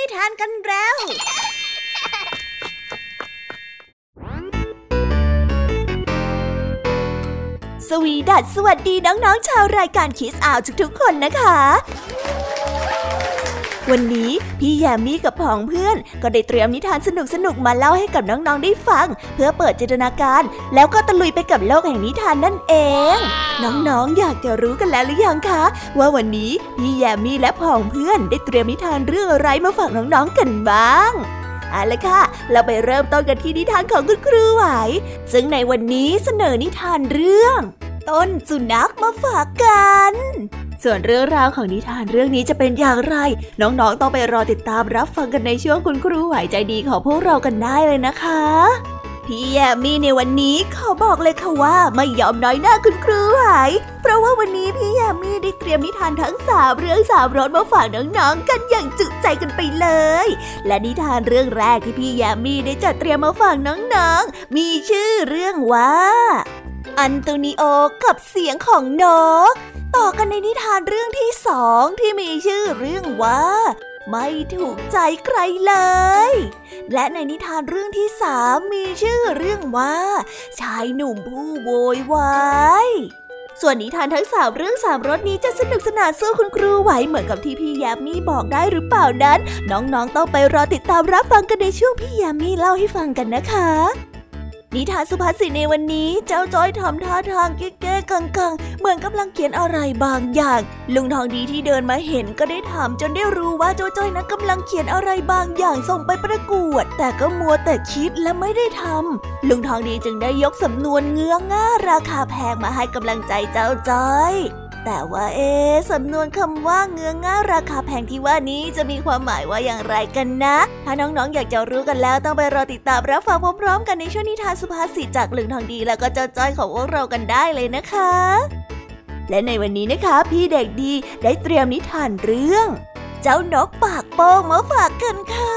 นิทานกันแล้วสวีดัสสวัสดีน้องๆชาวรายการคิสอาวทุกๆคนนะคะวันนี้พี่แยมมี่กับผองเพื่อนก็ได้เตรียมนิทานสนุกๆมาเล่าให้กับน้องๆได้ฟังเพื่อเปิดจินตนาการแล้วก็ตะลุยไปกับโลกแห่งนิทานนั่นเองน้องๆอยากจะรู้กันแล้วหรือยังคะว่าวันนี้พี่แยมมี่และผองเพื่อนได้เตรียมนิทานเรื่องอะไรมาฝากน้องๆกันบ้างเอาล่ะค่ะเราไปเริ่มต้นกันที่นิทานของคุณครูไหวซึ่งในวันนี้เสนอนิทานเรื่องต้นสุนัขมาฝากกันส่วนเรื่องราวของนิทานเรื่องนี้จะเป็นอย่างไรน้องๆต้องไปรอติดตามรับฟังกันในช่วงคุณครูไหวใจดีของพวกเรากันได้เลยนะคะพี่แยมมี่ในวันนี้ขอบอกเลยค่ะว่าไม่ยอมน้อยหน้าคุณครูไหวเพราะว่าวันนี้พี่แยมมี่ได้เตรียมนิทานทั้ง3เรื่อง3รสมาฝากน้องๆกันอย่างจุใจกันไปเลยและนิทานเรื่องแรกที่พี่แยมมี่ได้จัดเตรียมมาฝากน้องๆมีชื่อเรื่องว่าอันโตนิโอกับเสียงของนกต่อกันในนิทานเรื่องที่2ที่มีชื่อเรื่องว่าไม่ถูกใจใครเลยและในนิทานเรื่องที่3มีชื่อเรื่องว่าชายหนุ่มผู้โวยวายส่วนนิทานทั้ง3เรื่อง3รสนี้จะสนุกสนานสู้คุณครูไหวเหมือนกับที่พี่แยมมี่บอกได้หรือเปล่านั้นน้องๆต้องไปรอติดตามรับฟังกันในช่วงพี่แยมมี่เล่าให้ฟังกันนะคะนิทานสุภาษิตในวันนี้เจ้าจ้อยทำท่าทางเก๊ๆกังๆเหมือนกำลังเขียนอะไรบางอย่างลุงทองดีที่เดินมาเห็นก็ได้ถามจนได้รู้ว่าเจ้าจ้อยนั้นกำลังเขียนอะไรบางอย่างส่งไปประกวดแต่ก็มัวแต่คิดและไม่ได้ทำลุงทองดีจึงได้ยกสำนวนเงื้อง่าราคาแพงมาให้กำลังใจเจ้าจ้อยแต่ว่าสำนวนคำว่าเงื้อง่าราคาแพงที่ว่านี้จะมีความหมายว่าอย่างไรกันนะถ้าน้องๆ อยากจะรู้กันแล้วต้องไปรอติดตามรับฟังพร้อมๆกันในช่วงนิทานสุภาษิตจากลุงทองดีแล้วก็เจ้าจ้อยของพวกเรากันได้เลยนะคะและในวันนี้นะคะพี่เด็กดีได้เตรียมนิทานเรื่องเจ้านกปากโป้งมาฝากกันค่ะ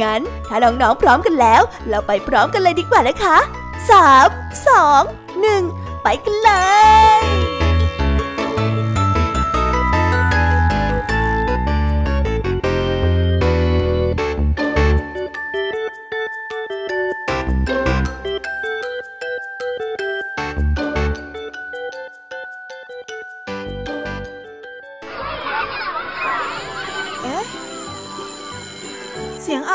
งั้นถ้าน้องๆพร้อมกันแล้วเราไปพร้อมกันเลยดีกว่านะคะ3 2 1ไปกันเลยเสียงอ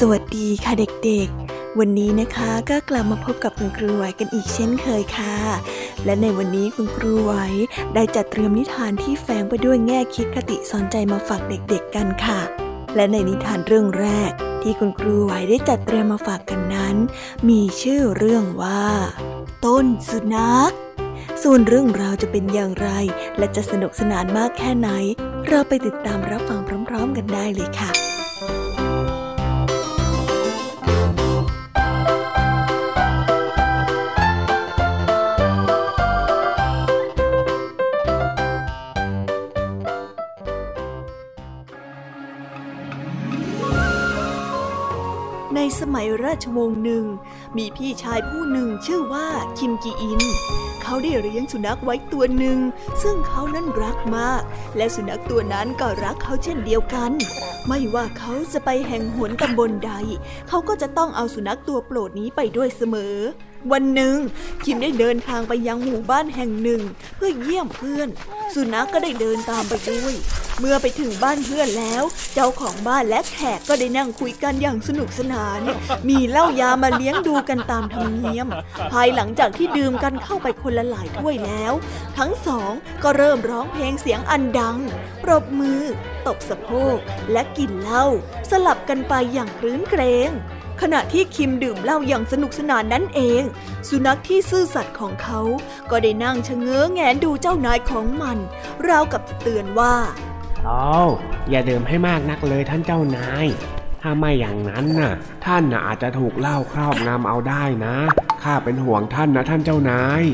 สวัสดีค่ะเด็กๆวันนี้นะคะก็กลับมาพบกับคุณครูไหวกันอีกเช่นเคยค่ะและในวันนี้คุณครูไหวได้จัดเตรียมนิทานที่แฝงไปด้วยแง่คิดคติสอนใจมาฝากเด็กๆกันค่ะและในนิทานเรื่องแรกที่คุณครูไหวได้จัดเตรียมมาฝากกันนั้นมีชื่อเรื่องว่าต้นสุนัขส่วนเรื่องราวจะเป็นอย่างไรและจะสนุกสนานมากแค่ไหนเราไปติดตามรับฟังพร้อมๆกันได้เลยค่ะในสมัยราชวงศ์หนึ่งมีพี่ชายผู้หนึ่งชื่อว่าคิมกีอินเขาได้เลี้ยงสุนัขไว้ตัวหนึ่งซึ่งเขานั้นรักมากและสุนัขตัวนั้นก็รักเขาเช่นเดียวกันไม่ว่าเขาจะไปแห่งหนตำบลใดเขาก็จะต้องเอาสุนัขตัวโปรดนี้ไปด้วยเสมอวันหนึ่งคิมได้เดินทางไปยังหมู่บ้านแห่งหนึ่งเพื่อเยี่ยมเพื่อนสุนัขก็ได้เดินตามไปด้วย เมื่อไปถึงบ้านเพื่อนแล้วเจ้าของบ้านและแขกก็ได้นั่งคุยกันอย่างสนุกสนานมีเหล้ายามาเลี้ยงดูกันตามธรรมเนียมภายหลังจากที่ดื่มกันเข้าไปคนละหลายถ้วยแล้วทั้งสองก็เริ่มร้องเพลงเสียงอันดังปรบมือตบสะโพกและกินเหล้าสลับกันไปอย่างครื้นเครงขณะที่คิมดื่มเหล้าอย่างสนุกสนานนั่นเองสุนัขที่ซื่อสัตย์ของเขาก็ได้นั่งชะเง้อแงนดูเจ้านายของมันราวกับจะเตือนว่าอย่าดื่มให้มากนักเลยท่านเจ้านายถ้าไม่อย่างนั้นน่ะท่านน่ะอาจจะถูกเหล้าครอบงำเอาได้นะข้าเป็นห่วงท่านนะท่านเจ้านาย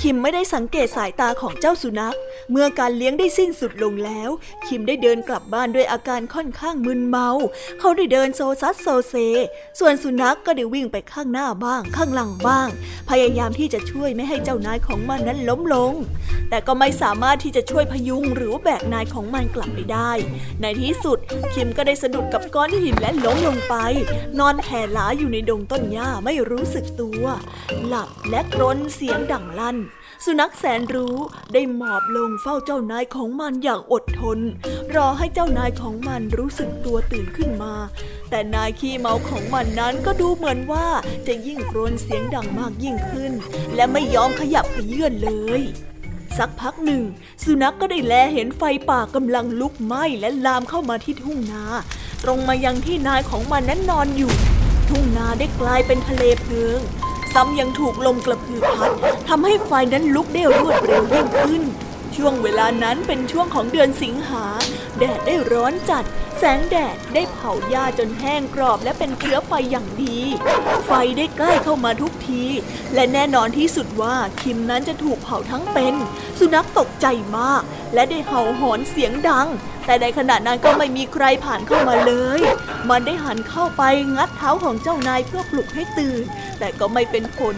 คิมไม่ได้สังเกตสายตาของเจ้าสุนัขเมื่อการเลี้ยงได้สิ้นสุดลงแล้วคิมได้เดินกลับบ้านด้วยอาการค่อนข้างมึนเมาเขาได้เดินโซซัดโซเซส่วนสุนัขก็ได้วิ่งไปข้างหน้าบ้างข้างหลังบ้างพยายามที่จะช่วยไม่ให้เจ้านายของมันนั้นล้มลงแต่ก็ไม่สามารถที่จะช่วยพยุงหรือแบกนายของมันกลับไปได้ในที่สุดคิมก็ได้สะดุดกับก้อนหินและล้มลงไปนอนแผ่หลาอยู่ในดงต้นหญ้าไม่รู้สึกตัวหลับและกรนเสียงดังลั่นสุนัขแสนรู้ได้หมอบลงเฝ้าเจ้านายของมันอย่างอดทนรอให้เจ้านายของมันรู้สึกตัวตื่นขึ้นมาแต่นายขี้เมาของมันนั้นก็ดูเหมือนว่าจะยิ่งกรนเสียงดังมากยิ่งขึ้นและไม่ยอมขยับเขยื้อนเลยสักพักหนึ่งสุนัขก็ได้แลเห็นไฟป่ากำลังลุกไหม้และลามเข้ามาที่ทุ่งนาตรงมายังที่นายของมันนั้นนอนอยู่ทุ่งนาได้กลายเป็นทะเลเพลิงซ้ำยังถูกลมกระพือพัดทำให้ไฟนั้นลุกได้รวดเร็วยิ่งขึ้นช่วงเวลานั้นเป็นช่วงของเดือนสิงหาแดดได้ร้อนจัดแสงแดดได้เผาหญ้าจนแห้งกรอบและเป็นเชื้อไฟอย่างดีไฟได้ใกล้เข้ามาทุกทีและแน่นอนที่สุดว่าคิมนั้นจะถูกเผาทั้งเป็นสุนัขตกใจมากและได้เห่าหอนเสียงดังแต่ในขณะนั้นก็ไม่มีใครผ่านเข้ามาเลยมันได้หันเข้าไปงัดเท้าของเจ้านายเพื่อปลุกให้ตื่นแต่ก็ไม่เป็นผล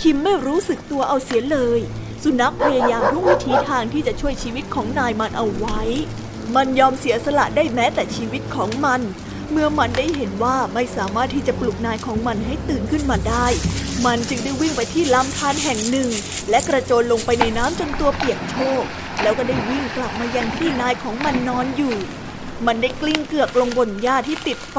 คิมไม่รู้สึกตัวเอาเสียเลยสุนัขพยายามทุกวิถีทางที่จะช่วยชีวิตของนายมันเอาไว้มันยอมเสียสละได้แม้แต่ชีวิตของมันเมื่อมันได้เห็นว่าไม่สามารถที่จะปลุกนายของมันให้ตื่นขึ้นมาได้มันจึงได้วิ่งไปที่ลำธารแห่งหนึ่งและกระโจนลงไปในน้ำจนตัวเปียกโชกแล้วก็ได้วิ่งกลับมายังที่นายของมันนอนอยู่มันได้กลิ้งเกือกลงบนหญ้าที่ติดไฟ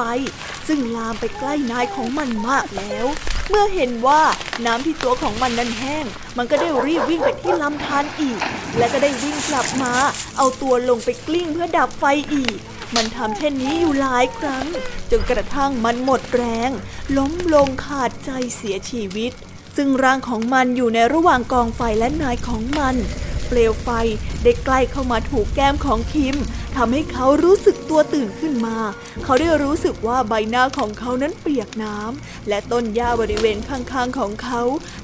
ซึ่งลามไปใกล้นายของมันมากแล้วเมื่อเห็นว่าน้ำที่ตัวของมันนั้นแห้งมันก็ได้รีบวิ่งไปที่ลำธารอีกและก็ได้วิ่งกลับมาเอาตัวลงไปกลิ้งเพื่อดับไฟอีกมันทำเช่นนี้อยู่หลายครั้งจนกระทั่งมันหมดแรงล้มลงขาดใจเสียชีวิตซึ่งร่างของมันอยู่ในระหว่างกองไฟและนายของมันเปลวไฟได้ใกล้เข้ามาถูกแก้มของคิมทำให้เขารู้สึกตัวตื่นขึ้นมาเขาได้รู้สึกว่าใบหน้าของเขานั้นเปียกน้ำและต้นหญ้าบริเวณข้างๆของเขา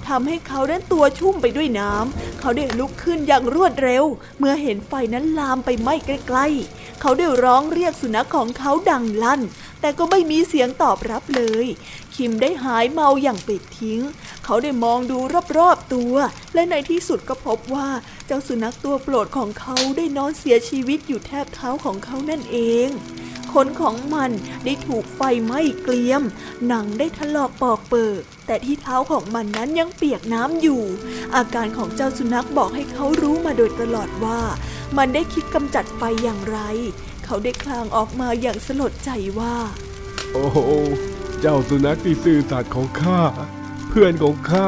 ทำให้เขานั้นตัวชุ่มไปด้วยน้ำเขาได้ลุกขึ้นอย่างรวดเร็วเมื่อเห็นไฟนั้นลามไปไหม้ใกล้ๆเขาได้ร้องเรียกสุนัขของเขาดังลั่นแต่ก็ไม่มีเสียงตอบรับเลยคิมได้หายเมาอย่างปลิดทิ้งเขาได้มองดูรอบๆตัวและในที่สุดก็พบว่าเจ้าสุนัขตัวโปรดของเขาได้นอนเสียชีวิตอยู่แทบเท้าของเขานั่นเองขนของมันได้ถูกไฟไหม้เกรียมหนังได้ถลอกปอกเปิกแต่ที่เท้าของมันนั้นยังเปียกน้ำอยู่อาการของเจ้าสุนัขบอกให้เขารู้มาโดยตลอดว่ามันได้คิดกำจัดไฟอย่างไรเขาได้คลางออกมาอย่างสลดใจว่าโอ้โหเจ้าสุนัขที่ซื่อสัตย์ของข้าเพื่อนของข้า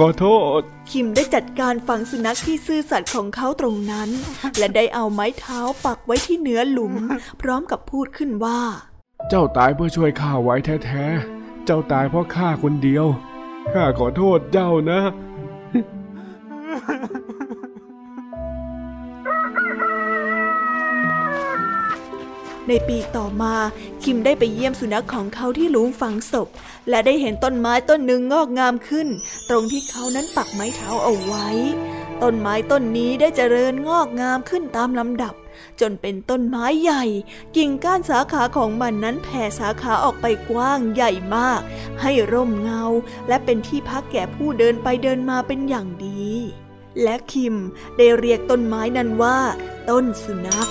ขอโทษคิมได้จัดการฝังสุนัขที่ซื่อสัตย์ของเขาตรงนั้นและได้เอาไม้เท้าปักไว้ที่เนื้อหลุมพร้อมกับพูดขึ้นว่าเจ้าตายเพื่อช่วยข้าไว้แท้ๆเจ้าตายเพราะข้าคนเดียวข้าขอโทษเจ้านะในปีต่อมาคิมได้ไปเยี่ยมสุนัขของเขาที่หลุมฝังศพและได้เห็นต้นไม้ต้นหนึ่งงอกงามขึ้นตรงที่เขานั้นปักไม้เท้าเอาไว้ต้นไม้ต้นนี้ได้เจริญงอกงามขึ้นตามลำดับจนเป็นต้นไม้ใหญ่กิ่งก้านสาขาของมันนั้นแผ่สาขาออกไปกว้างใหญ่มากให้ร่มเงาและเป็นที่พักแก่ผู้เดินไปเดินมาเป็นอย่างดีและคิมได้เรียกต้นไม้นั้นว่าต้นสุนัข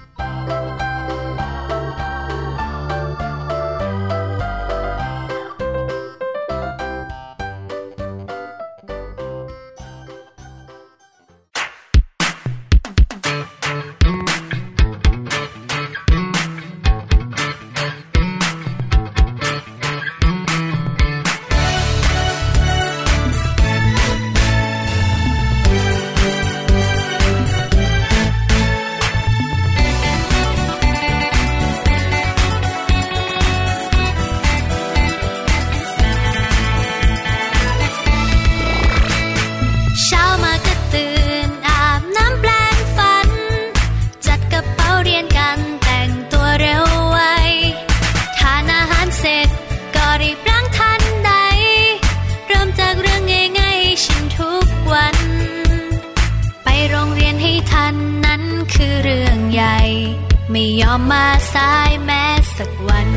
ไม่ยอมมาสายแม้สักวัน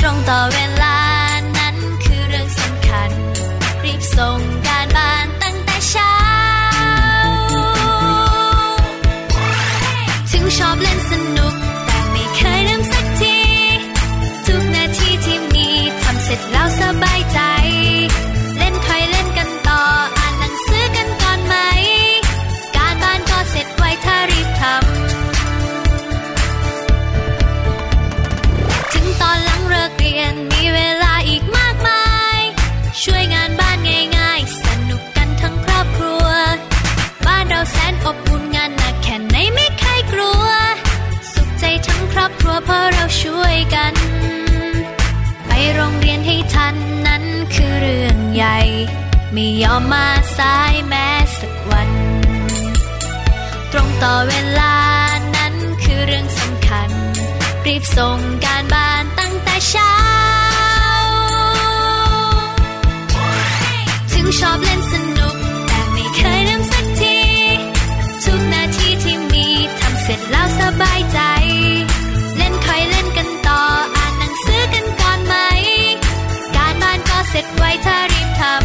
ตรงต่อเวลานั้นคือเรื่องสำคัญรีบส่งการบ้านตั้งแต่เช้าถึงชอบเล่นสนุกแต่ไม่เคยลืมสักทีทุกนาทีที่มีทำเสร็จแล้วสบายใจเล่นถอยเล่นกันต่ออ่านหนังสือกันก่อนไหมการบ้านก็เสร็จไวถ้ารีบทำมีเวลาอีกมากมายช่วยงานบ้านง่ายๆสนุกกันทั้งครอบครัวบ้านเราแสนอบอุ่นงานหนักแค่ไหนไม่เคยกลัวสุขใจทั้งครอบครัวเพราะเราช่วยกันไปโรงเรียนให้ทันนั้นคือเรื่องใหญ่ไม่ยอมมาสายแม้สักวันตรงต่อเวลานั้นคือเรื่องสำคัญรีบส่งการบ้านตั้งแต่เช้าถึงชอบเล่นสนุกแต่ไม่เคยลืมสักทีทุกนาทีที่มีทำเสร็จแล้วสบายใจเล่นคอยเล่นกันต่ออ่านหนังสือกันก่อนไหมการบ้านก็เสร็จไวถ้ารีบทำ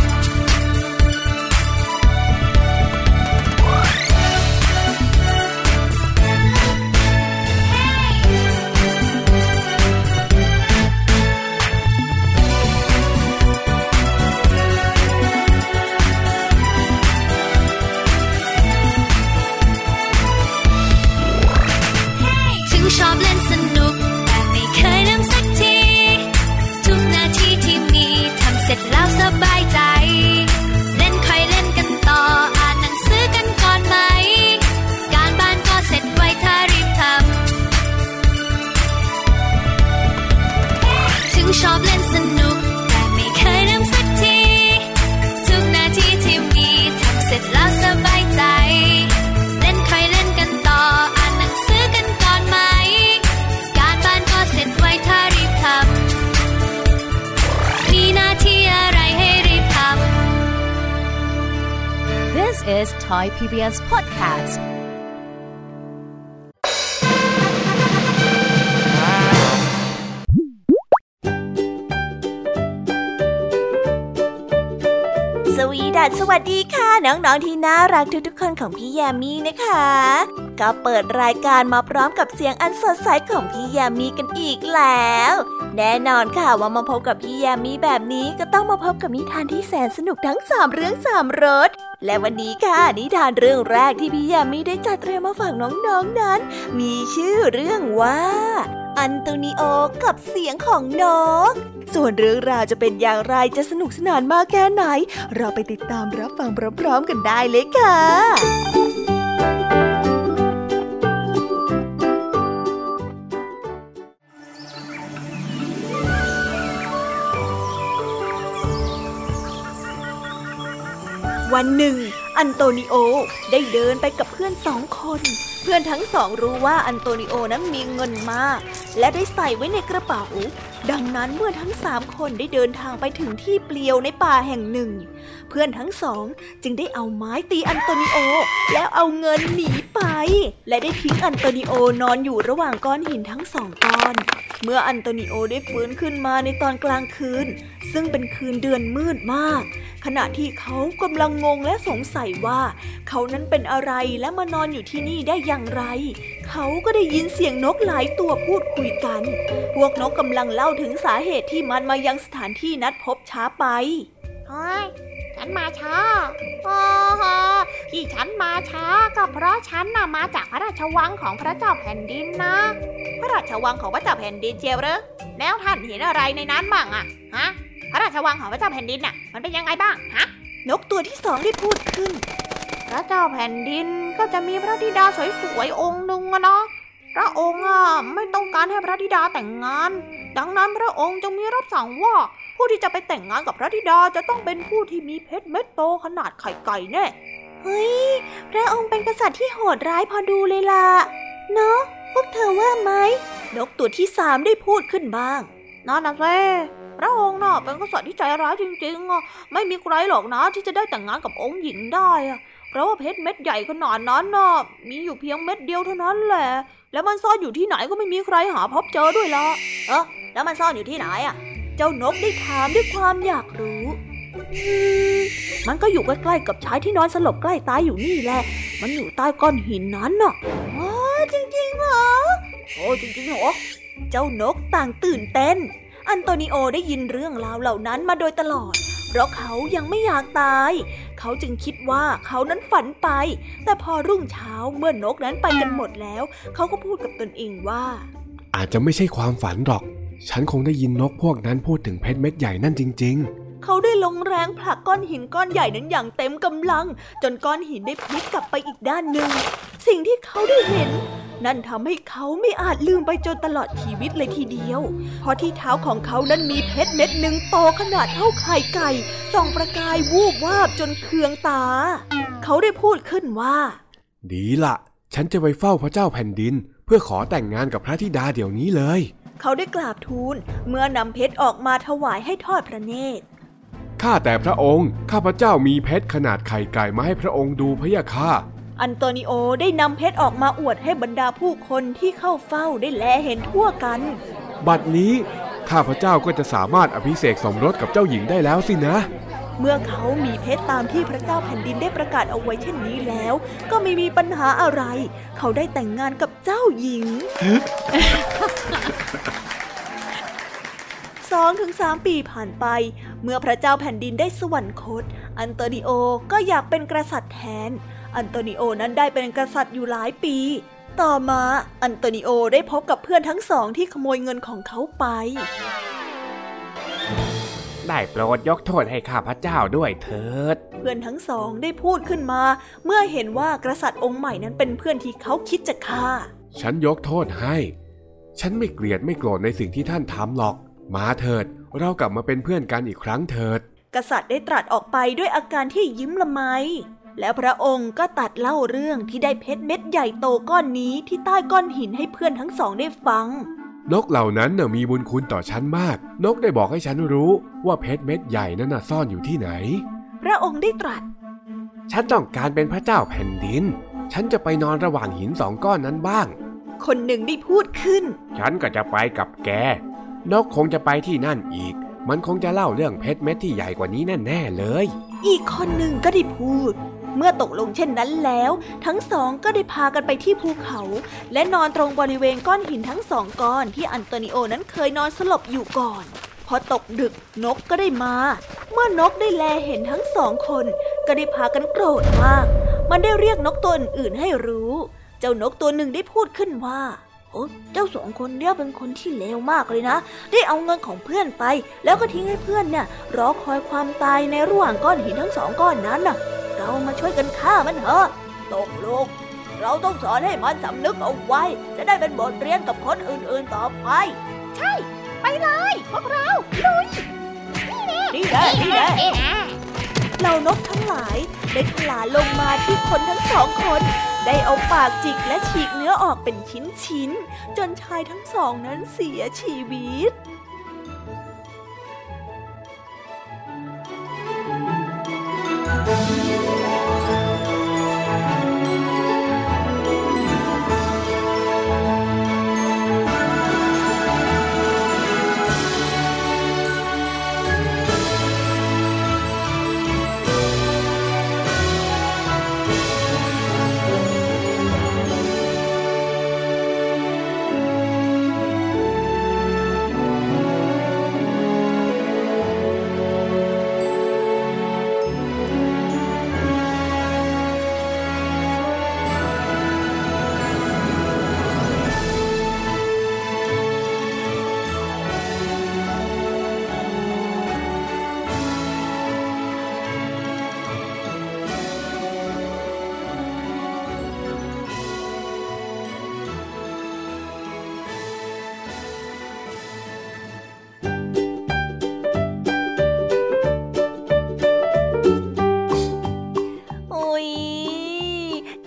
เสร็จแล้วสบายใจเล่นคอยเล่นกันต่ออ่านหนังสือกันก่อนไหมการบ้านก็เสร็จไวถ้ารีบทำถึงชอบเล่นสนุกแต่ไม่เคยลืมสักทีทุกนาทีที่มีทำเสร็จแล้วสบายใจเล่นคอยเล่นกันต่ออ่านหนังสือกันก่อนไหมการบ้านก็เสร็จไวถ้ารีบทำThis is Thai PBS Podcastสวีดัสสวัสดีค่ะน้องๆที่น่ารักทุกๆคนของพี่แยมมี่นะคะก็เปิดรายการมาพร้อมกับเสียงอันสดใสของพี่แยมมี่กันอีกแล้วแน่นอนค่ะว่ามาพบกับพี่แยมมี่แบบนี้ก็ต้องมาพบกับนิทานที่แสนสนุกทั้ง3เรื่อง3รสและวันนี้ค่ะนิทานเรื่องแรกที่พี่แยมมี่ได้จัดเตรียมมาฝากน้องๆนั้นมีชื่อเรื่องว่าอันโตนิโอกับเสียงของนกส่วนเรื่องราวจะเป็นอย่างไรจะสนุกสนานมากแค่ไหนเราไปติดตามรับฟังพร้อมๆกันได้เลยค่ะ วันหนึ่งอันโตนิโอได้เดินไปกับเพื่อนสองคนเพื่อนทั้งสองรู้ว่าอันโตนิโอนั้นมีเงินมากและได้ใส่ไว้ในกระเป๋าดังนั้นเมื่อทั้งสามคนได้เดินทางไปถึงที่เปลี่ยวในป่าแห่งหนึ่งเพื่อนทั้งสองจึงได้เอาไม้ตีอันโตนิโอแล้วเอาเงินหนีไปและได้ทิ้งอันโตนิโอนอนอยู่ระหว่างก้อนหินทั้งสองก้อนเมื่ออันโตนิโอได้ฟื้นขึ้นมาในตอนกลางคืนซึ่งเป็นคืนเดือนมืดมากขณะที่เขากำลังงงและสงสัยว่าเขานั้นเป็นอะไรและมานอนอยู่ที่นี่ได้อย่างไรเขาก็ได้ยินเสียงนกหลายตัวพูดคุยกันพวกนกกำลังเล่าถึงสาเหตุที่มันมายังสถานที่นัดพบช้าไปเฮ้ยฉันมาช้าที่ฉันมาช้าก็เพราะฉันน่ะมาจากพระราชวังของพระเจ้าแผ่นดินนะพระราชวังของพระเจ้าแผ่นดินเจียวหรือแล้วท่านเห็นอะไรในนั้นบ้างอะฮะพระราชวังของพระเจ้าแผ่นดินน่ะมันเป็นยังไงบ้างฮะนกตัวที่สองได้พูดขึ้นพระเจ้าแผ่นดินก็จะมีพระธิดาสวยๆองค์หนึ่งอะเนาะพระองค์อะไม่ต้องการให้พระธิดาแต่งงานดังนั้นพระองค์จึงมีรับสั่งว่าผู้ที่จะไปแต่งงานกับพระธิดาจะต้องเป็นผู้ที่มีเพชรเม็ดโตขนาดไข่ไก่แน่เฮ้ยพระองค์เป็นกษัตริย์ที่โหดร้ายพอดูเลยล่ะเนาะพวกเธอว่าไหมนกตัวที่สามได้พูดขึ้นบ้างนั่นนะเซ่พระองค์น่ะเป็นกษัตริย์ที่ใจร้ายจริงๆไม่มีใครหรอกนะที่จะได้แต่งงานกับองค์หญิงได้เพราะว่าเพชรเม็ดใหญ่ขนาดนั้นน่ะมีอยู่เพียงเม็ดเดียวเท่านั้นแหละแล้วมันซ่อนอยู่ที่ไหนก็ไม่มีใครหาพบเจอด้วยล่ะแล้วมันซ่อนอยู่ที่ไหนอ่ะเจ้านกได้ถามด้วยความอยากรู้มันก็อยู่ใกล้ๆกับชายที่นอนสลบใกล้ตายอยู่นี่แหละมันอยู่ใต้ก้อนหินนั้นน่ะอ๋อจริงๆเหรอโอ้จริงๆเหรอเจ้านกต่างตื่นเต้นอันโตนิโอได้ยินเรื่องราวเหล่านั้นมาโดยตลอดเพราะเขายังไม่อยากตายเขาจึงคิดว่าเขานั้นฝันไปแต่พอรุ่งเช้าเมื่อนกนั้นไปกันหมดแล้วเขาก็พูดกับตนเองว่าอาจจะไม่ใช่ความฝันหรอกฉันคงได้ยินนกพวกนั้นพูดถึงเพชรเม็ดใหญ่นั่นจริงๆเขาได้ลงแรงผลักก้อนหินก้อนใหญ่นั้นอย่างเต็มกำลังจนก้อนหินได้พลิกกลับไปอีกด้านหนึ่งสิ่งที่เขาได้เห็นนั่นทำให้เขาไม่อาจลืมไปจนตลอดชีวิตเลยทีเดียวเพราะที่เท้าของเขานั้นมีเพชรเม็ดหนึ่งโตขนาดเท่าไข่ไก่ส่องประกายวูบวาบจนเคืองตาเขาได้พูดขึ้นว่าดีละฉันจะไปเฝ้าพระเจ้าแผ่นดินเพื่อขอแต่งงานกับพระธิดาเดี๋ยวนี้เลยเขาได้กราบทูลเมื่อนำเพชรออกมาถวายให้ทอดพระเนตรข้าแต่พระองค์ข้าพระเจ้ามีเพชรขนาดไข่ไก่มาให้พระองค์ดูพะยะค่ะอันโตนิโอได้นำเพชรออกมาอวดให้บรรดาผู้คนที่เข้าเฝ้าได้แลเห็นทั่วกันบัดนี้ข้าพเจ้าก็จะสามารถอภิเษกสมรสกับเจ้าหญิงได้แล้วสินะเมื่อเขามีเพชรตามที่พระเจ้าแผ่นดินได้ประกาศเอาไว้เช่นนี้แล้วก็ไม่มีปัญหาอะไรเขาได้แต่งงานกับเจ้าหญิง 2-3 ปีผ่านไปเมื่อพระเจ้าแผ่นดินได้สวรรคตอันโตนิโอก็อยากเป็นกษัตริย์แทนอันโตนิโอนั้นได้เป็นกษัตริย์อยู่หลายปีต่อมาอันโตนิโอได้พบกับเพื่อนทั้งสองที่ขโมยเงินของเขาไปได้โปรดยกโทษให้ข้าพเจ้าด้วยเถิดเพื่อนทั้งสองได้พูดขึ้นมาเมื่อเห็นว่ากษัตริย์องค์ใหม่นั้นเป็นเพื่อนที่เขาคิดจะฆ่าฉันยกโทษให้ฉันไม่เกลียดไม่โกรธในสิ่งที่ท่านทำหรอกมาเถิดเรากลับมาเป็นเพื่อนกันอีกครั้งเถิดกษัตริย์ได้ตรัสออกไปด้วยอาการที่ยิ้มละไมแล้วพระองค์ก็ตัดเล่าเรื่องที่ได้เพชรเม็ดใหญ่โตก้อนนี้ที่ใต้ก้อนหินให้เพื่อนทั้งสองได้ฟังนกเหล่านั้นน่ะมีบุญคุณต่อฉันมากนกได้บอกให้ฉันรู้ว่าเพชรเม็ดใหญ่นั้นน่ะซ่อนอยู่ที่ไหนพระองค์ได้ตรัสฉันต้องการเป็นพระเจ้าแผ่นดินฉันจะไปนอนระหว่างหินสองก้อนนั้นบ้างคนหนึ่งได้พูดขึ้นฉันก็จะไปกับแกนกคงจะไปที่นั่นอีกมันคงจะเล่าเรื่องเพชรเม็ดที่ใหญ่กว่านี้แน่ๆเลยอีกคนหนึ่งก็ได้พูดเมื่อตกลงเช่นนั้นแล้วทั้งสองก็ได้พากันไปที่ภูเขาและนอนตรงบริเวณก้อนหินทั้งสองก้อนที่อันโตนิโอนั้นเคยนอนสลบอยู่ก่อนพอตกดึกนกก็ได้มาเมื่อนกได้แลเห็นทั้งสองคนก็ได้พากันโกรธมากมันได้เรียกนกตัวอื่นๆให้รู้เจ้านกตัวหนึ่งได้พูดขึ้นว่าโอ้เจ้าสองคนเนี่ยเป็นคนที่เลวมากเลยนะได้เอาเงินของเพื่อนไปแล้วก็ทิ้งให้เพื่อนเนี่ยรอคอยความตายในระหว่างก้อนหินทั้งสองก้อนนั้นน่ะเรามาช่วยกันฆ่ามันเถอะตกลงเราต้องสอนให้มันสำนึกเอาไว้จะได้เป็นบทเรียนกับคนอื่นๆต่อไปใช่ไปเลยพวกเราลุยนี่แน่นี่แน่ เหล่านกทั้งหลายได้ขลาลงมาที่คนทั้งสองคนได้เอาปากจิกและฉีกเนื้อออกเป็นชิ้นๆจนชายทั้งสองนั้นเสียชีวิต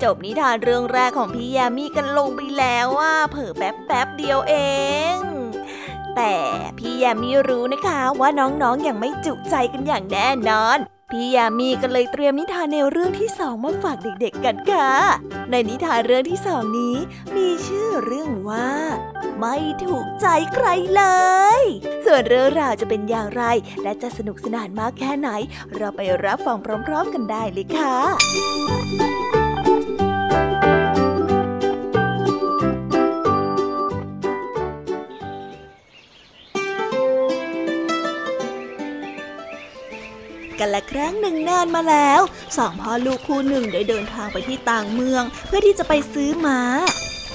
จบนิทานเรื่องแรกของพี่ยามีกันลงไปแล้วว่าเผลอแป๊บเดียวเองแต่พี่ยามีรู้นะคะว่าน้องๆยังไม่จุใจกันอย่างแน่นอนพี่ยามีก็เลยเตรียมนิทานแนวเรื่องที่สองมาฝากเด็กๆกันค่ะในนิทานเรื่องที่สองนี้มีชื่อเรื่องว่าไม่ถูกใจใครเลยส่วนเรื่องราวจะเป็นอย่างไรและจะสนุกสนานมากแค่ไหนเราไปรับฟังพร้อมๆกันได้เลยค่ะกันละครั้งหนึ่งนานมาแล้วสองพ่อลูกคู่หนึ่งได้เดินทางไปที่ต่างเมืองเพื่อที่จะไปซื้อม้า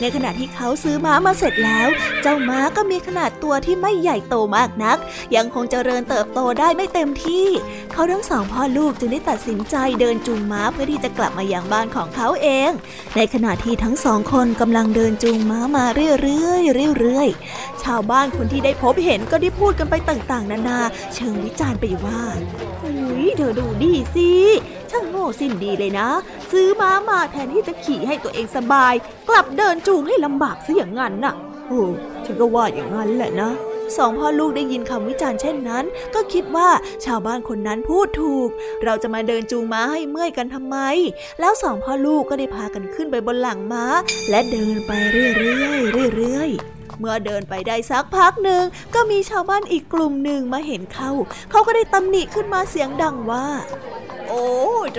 ในขณะที่เขาซื้อม้ามาเสร็จแล้วเจ้าม้าก็มีขนาดตัวที่ไม่ใหญ่โตมากนักยังคงเจริญเติบโตได้ไม่เต็มที่เขาทั้งสองพ่อลูกจึงได้ตัดสินใจเดินจูงม้าเพื่อที่จะกลับมายังบ้านของเขาเองในขณะที่ทั้งสองคนกำลังเดินจูงม้ามาเรื่อยชาวบ้านคนที่ได้พบเห็นก็ได้พูดกันไปต่างๆนานาเชิงวิจารณ์ไปว่าเธอดูดีสิช่างโง่สิ้นดีเลยนะซื้อม้ามาแทนที่จะขี่ให้ตัวเองสบายกลับเดินจูงให้ลำบากซะอย่างนั้นน่ะโอ้ฉันก็ว่าอย่างนั้นแหละนะสองพ่อลูกได้ยินคำวิจารณ์เช่นนั้นก็คิดว่าชาวบ้านคนนั้นพูดถูกเราจะมาเดินจูงม้าให้เมื่อยกันทำไมแล้วสองพ่อลูกก็ได้พากันขึ้นไปบนหลังม้าและเดินไปเรื่อยเมื่อเดินไปได้สักพักหนึ่งก็มีชาวบ้านอีกกลุ่มหนึ่งมาเห็นเขาก็ได้ตำหนิขึ้นมาเสียงดังว่าโอ้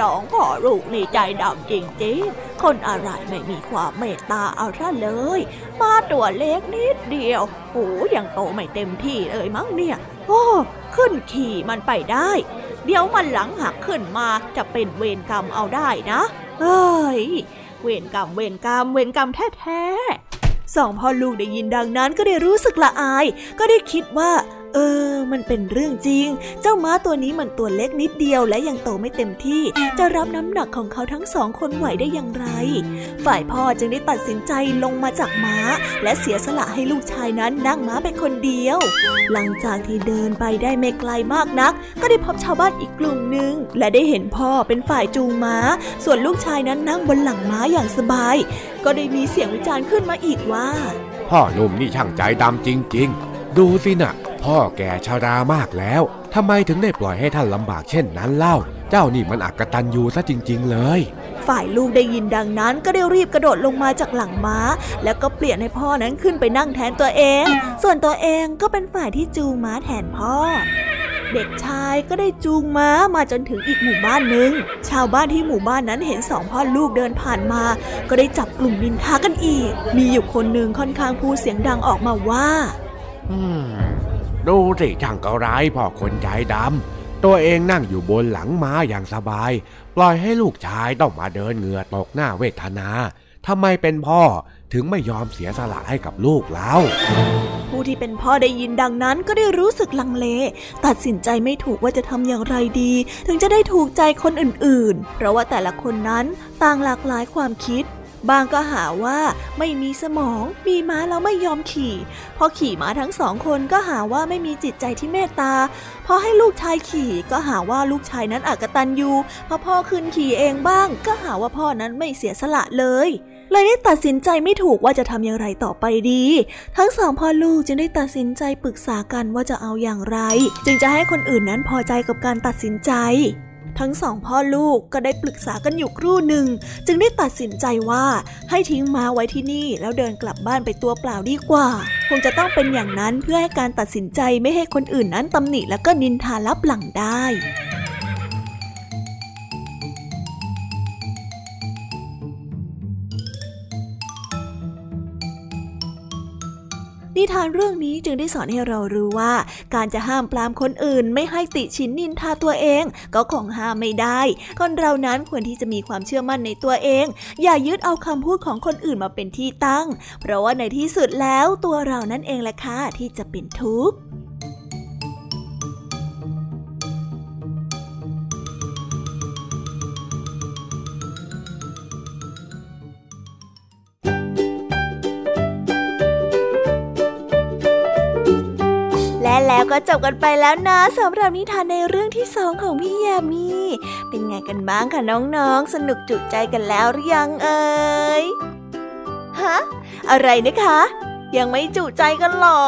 สองพ่อลูกนี่ใจดำจริงๆคนอะไรไม่มีความเมตตาเอาซะเลยมาตัวเล็กนิดเดียวโอ้ยังโตไม่เต็มที่เลยมั้งเนี่ยโอ้ขึ้นขี่มันไปได้เดี๋ยวมันหลังหักขึ้นมาจะเป็นเวรกรรมเอาได้นะเอ้ยเวรกรรมแท้ๆสองพ่อลูกได้ยินดังนั้นก็ได้รู้สึกละอายก็ได้คิดว่ามันเป็นเรื่องจริงเจ้าม้าตัวนี้มันตัวเล็กนิดเดียวและยังโตไม่เต็มที่จะรับน้ำหนักของเขาทั้งสองคนไหวได้อย่างไรฝ่ายพ่อจึงได้ตัดสินใจลงมาจากม้าและเสียสละให้ลูกชายนั้นนั่งม้าไปคนเดียวหลังจากที่เดินไปได้ไม่ไกลมากนักก็ได้พบชาวบ้านอีกกลุ่มหนึ่งและได้เห็นพ่อเป็นฝ่ายจูงม้าส่วนลูกชายนั้นนั่งบนหลังม้าอย่างสบายก็ได้มีเสียงวิจารณ์ขึ้นมาอีกว่าพ่อหนุ่มนี่ช่างใจดำจริงๆดูสินะพ่อแก่ชรามากแล้วทำไมถึงได้ปล่อยให้ท่านลำบากเช่นนั้นเล่าเจ้านี่มันอกตัญญูซะจริงๆเลยฝ่ายลูกได้ยินดังนั้นก็ได้รีบกระโดดลงมาจากหลังม้าแล้วก็เปลี่ยนให้พ่อนั้นขึ้นไปนั่งแทนตัวเองส่วนตัวเองก็เป็นฝ่ายที่จูงม้าแทนพ่อเด็กชายก็ได้จูงม้ามาจนถึงอีกหมู่บ้านหนึ่งชาวบ้านที่หมู่บ้านนั้นเห็นสองพ่อลูกเดินผ่านมาก็ได้จับกลุ่มนินทากันอีกมีอยู่คนหนึ่งค่อนข้างพูดเสียงดังออกมาว่าดูสิช่างกระไรพ่อคนใจดำตัวเองนั่งอยู่บนหลังม้าอย่างสบายปล่อยให้ลูกชายต้องมาเดินเหงื่อตกหน้าเวทนาทำไมเป็นพ่อถึงไม่ยอมเสียสละให้กับลูกเราผู้ที่เป็นพ่อได้ยินดังนั้นก็ได้รู้สึกลังเลตัดสินใจไม่ถูกว่าจะทำอย่างไรดีถึงจะได้ถูกใจคนอื่นๆเพราะว่าแต่ละคนนั้นต่างหลากหลายความคิด บางก็หาว่าไม่มีสมองมีม้าแล้วไม่ยอมขี่พอขี่ม้าทั้งสองคนก็หาว่าไม่มีจิตใจที่เมตตาพอให้ลูกชายขี่ก็หาว่าลูกชายนั้นอกตัญญูพอพ่อขึ้นขี่เองบ้างก็หาว่าพ่อนั้นไม่เสียสละเลยได้ตัดสินใจไม่ถูกว่าจะทำอย่างไรต่อไปดีทั้งสองพ่อลูกจึงได้ตัดสินใจปรึกษากันว่าจะเอาอย่างไรจึงจะให้คนอื่นนั้นพอใจกับการตัดสินใจทั้งสองพ่อลูกก็ได้ปรึกษากันอยู่ครู่หนึ่งจึงได้ตัดสินใจว่าให้ทิ้งม้าไว้ที่นี่แล้วเดินกลับบ้านไปตัวเปล่าดีกว่าคงจะต้องเป็นอย่างนั้นเพื่อให้การตัดสินใจไม่ให้คนอื่นนั้นตำหนิและก็นินทาลับหลังได้นิทานเรื่องนี้จึงได้สอนให้เรารู้ว่าการจะห้ามปรามคนอื่นไม่ให้ติฉินนินทาตัวเองก็คงห้ามไม่ได้คนเรานั้นควรที่จะมีความเชื่อมั่นในตัวเองอย่ายึดเอาคำพูดของคนอื่นมาเป็นที่ตั้งเพราะว่าในที่สุดแล้วตัวเรานั่นเองแหละค่ะที่จะเป็นทุกข์แล้วก็จบกันไปแล้วนะสำหรับนิทานในเรื่องที่สองของพี่แยมมี่เป็นไงกันบ้างคะน้องๆสนุกจุใจกันแล้วหรือยังเอ่ยฮะอะไรนะคะยังไม่จุใจกันหรอ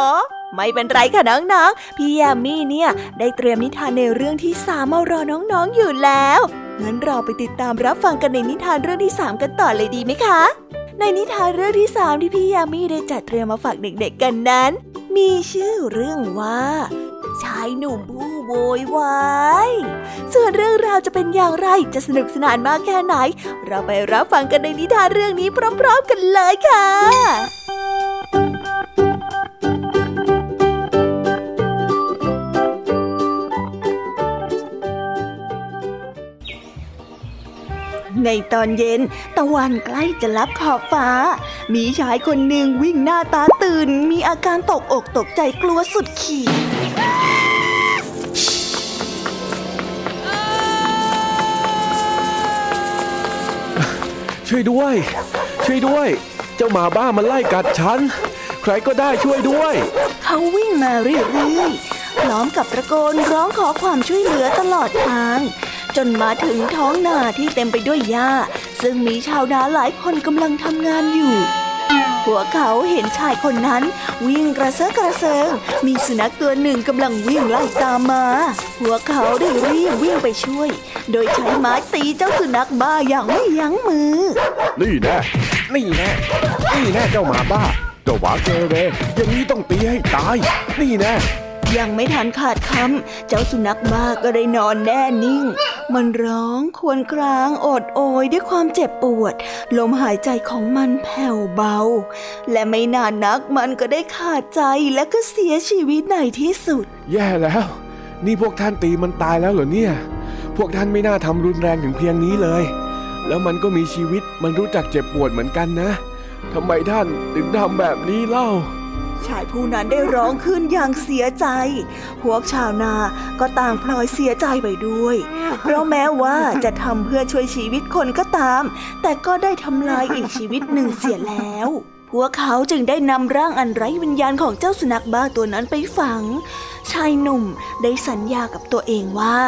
ไม่เป็นไรค่ะน้องๆพี่แยมมี่เนี่ยได้เตรียมนิทานในเรื่องที่สามมารอน้องๆอยู่แล้วงั้นเราไปติดตามรับฟังกันในนิทานเรื่องที่สามกันต่อเลยดีไหมคะในนิทานเรื่องที่สามที่พี่ยามีได้จัดเตรียมมาฝากเด็กๆกันนั้นมีชื่อเรื่องว่าชายหนุ่มผู้โวยวายส่วนเรื่องราวจะเป็นอย่างไรจะสนุกสนานมากแค่ไหนเราไปรับฟังกันในนิทานเรื่องนี้พร้อมๆกันเลยค่ะในตอนเย็นตะวันใกล้จะลับขอบฟ้ามีชายคนหนึ่งวิ่งหน้าตาตื่นมีอาการตกอกตกใจกลัวสุดขีดช่วยด้วยเจ้าหมาบ้ามันไล่กัดฉันใครก็ได้ช่วยด้วยเขาวิ่งมาเรื่อยๆพร้อมกับตะโกนร้องขอความช่วยเหลือตลอดทางจนมาถึงท้องนาที่เต็มไปด้วยหญ้าซึ่งมีชาวนาหลายคนกำลังทำงานอยู่พวกเขาเห็นชายคนนั้นวิ่งกระเซาะกระเซิงมีสุนัขตัวหนึ่งกำลังวิ่งไล่ตามมาพวกเขาได้รีบวิ่งไปช่วยโดยใช้ไม้ตีเจ้าสุนัขบ้าอย่างไม่ยั้งมือนี่แน่เจ้าหมาบ้าเจ้าหมาเกเรอย่างนี้ต้องตีให้ตายนี่แน่ยังไม่ทันขาดคำเจ้าสุนัขบ้าก็ได้นอนแน่นิ่งมันร้องครวญครางโอดโอยด้วยความเจ็บปวดลมหายใจของมันแผ่วเบาและไม่นานนักมันก็ได้ขาดใจและก็เสียชีวิตในที่สุดแย่แล้วนี่พวกท่านตีมันตายแล้วเหรอเนี่ยพวกท่านไม่น่าทำรุนแรงถึงเพียงนี้เลยแล้วมันก็มีชีวิตมันรู้จักเจ็บปวดเหมือนกันนะทำไมท่านถึงทำแบบนี้เล่าชายผู้นั้นได้ร้องขึ้นอย่างเสียใจพวกชาวนาก็ต่างพลอยเสียใจไปด้วยเพราะแม้ว่าจะทำเพื่อช่วยชีวิตคนก็ตามแต่ก็ได้ทำลายอีกชีวิตหนึ่งเสียแล้วพวกเขาจึงได้นำร่างอันไร้วิญญาณของเจ้าสุนัขบ้าตัวนั้นไปฝังชายหนุ่มได้สัญญากับตัวเองว่า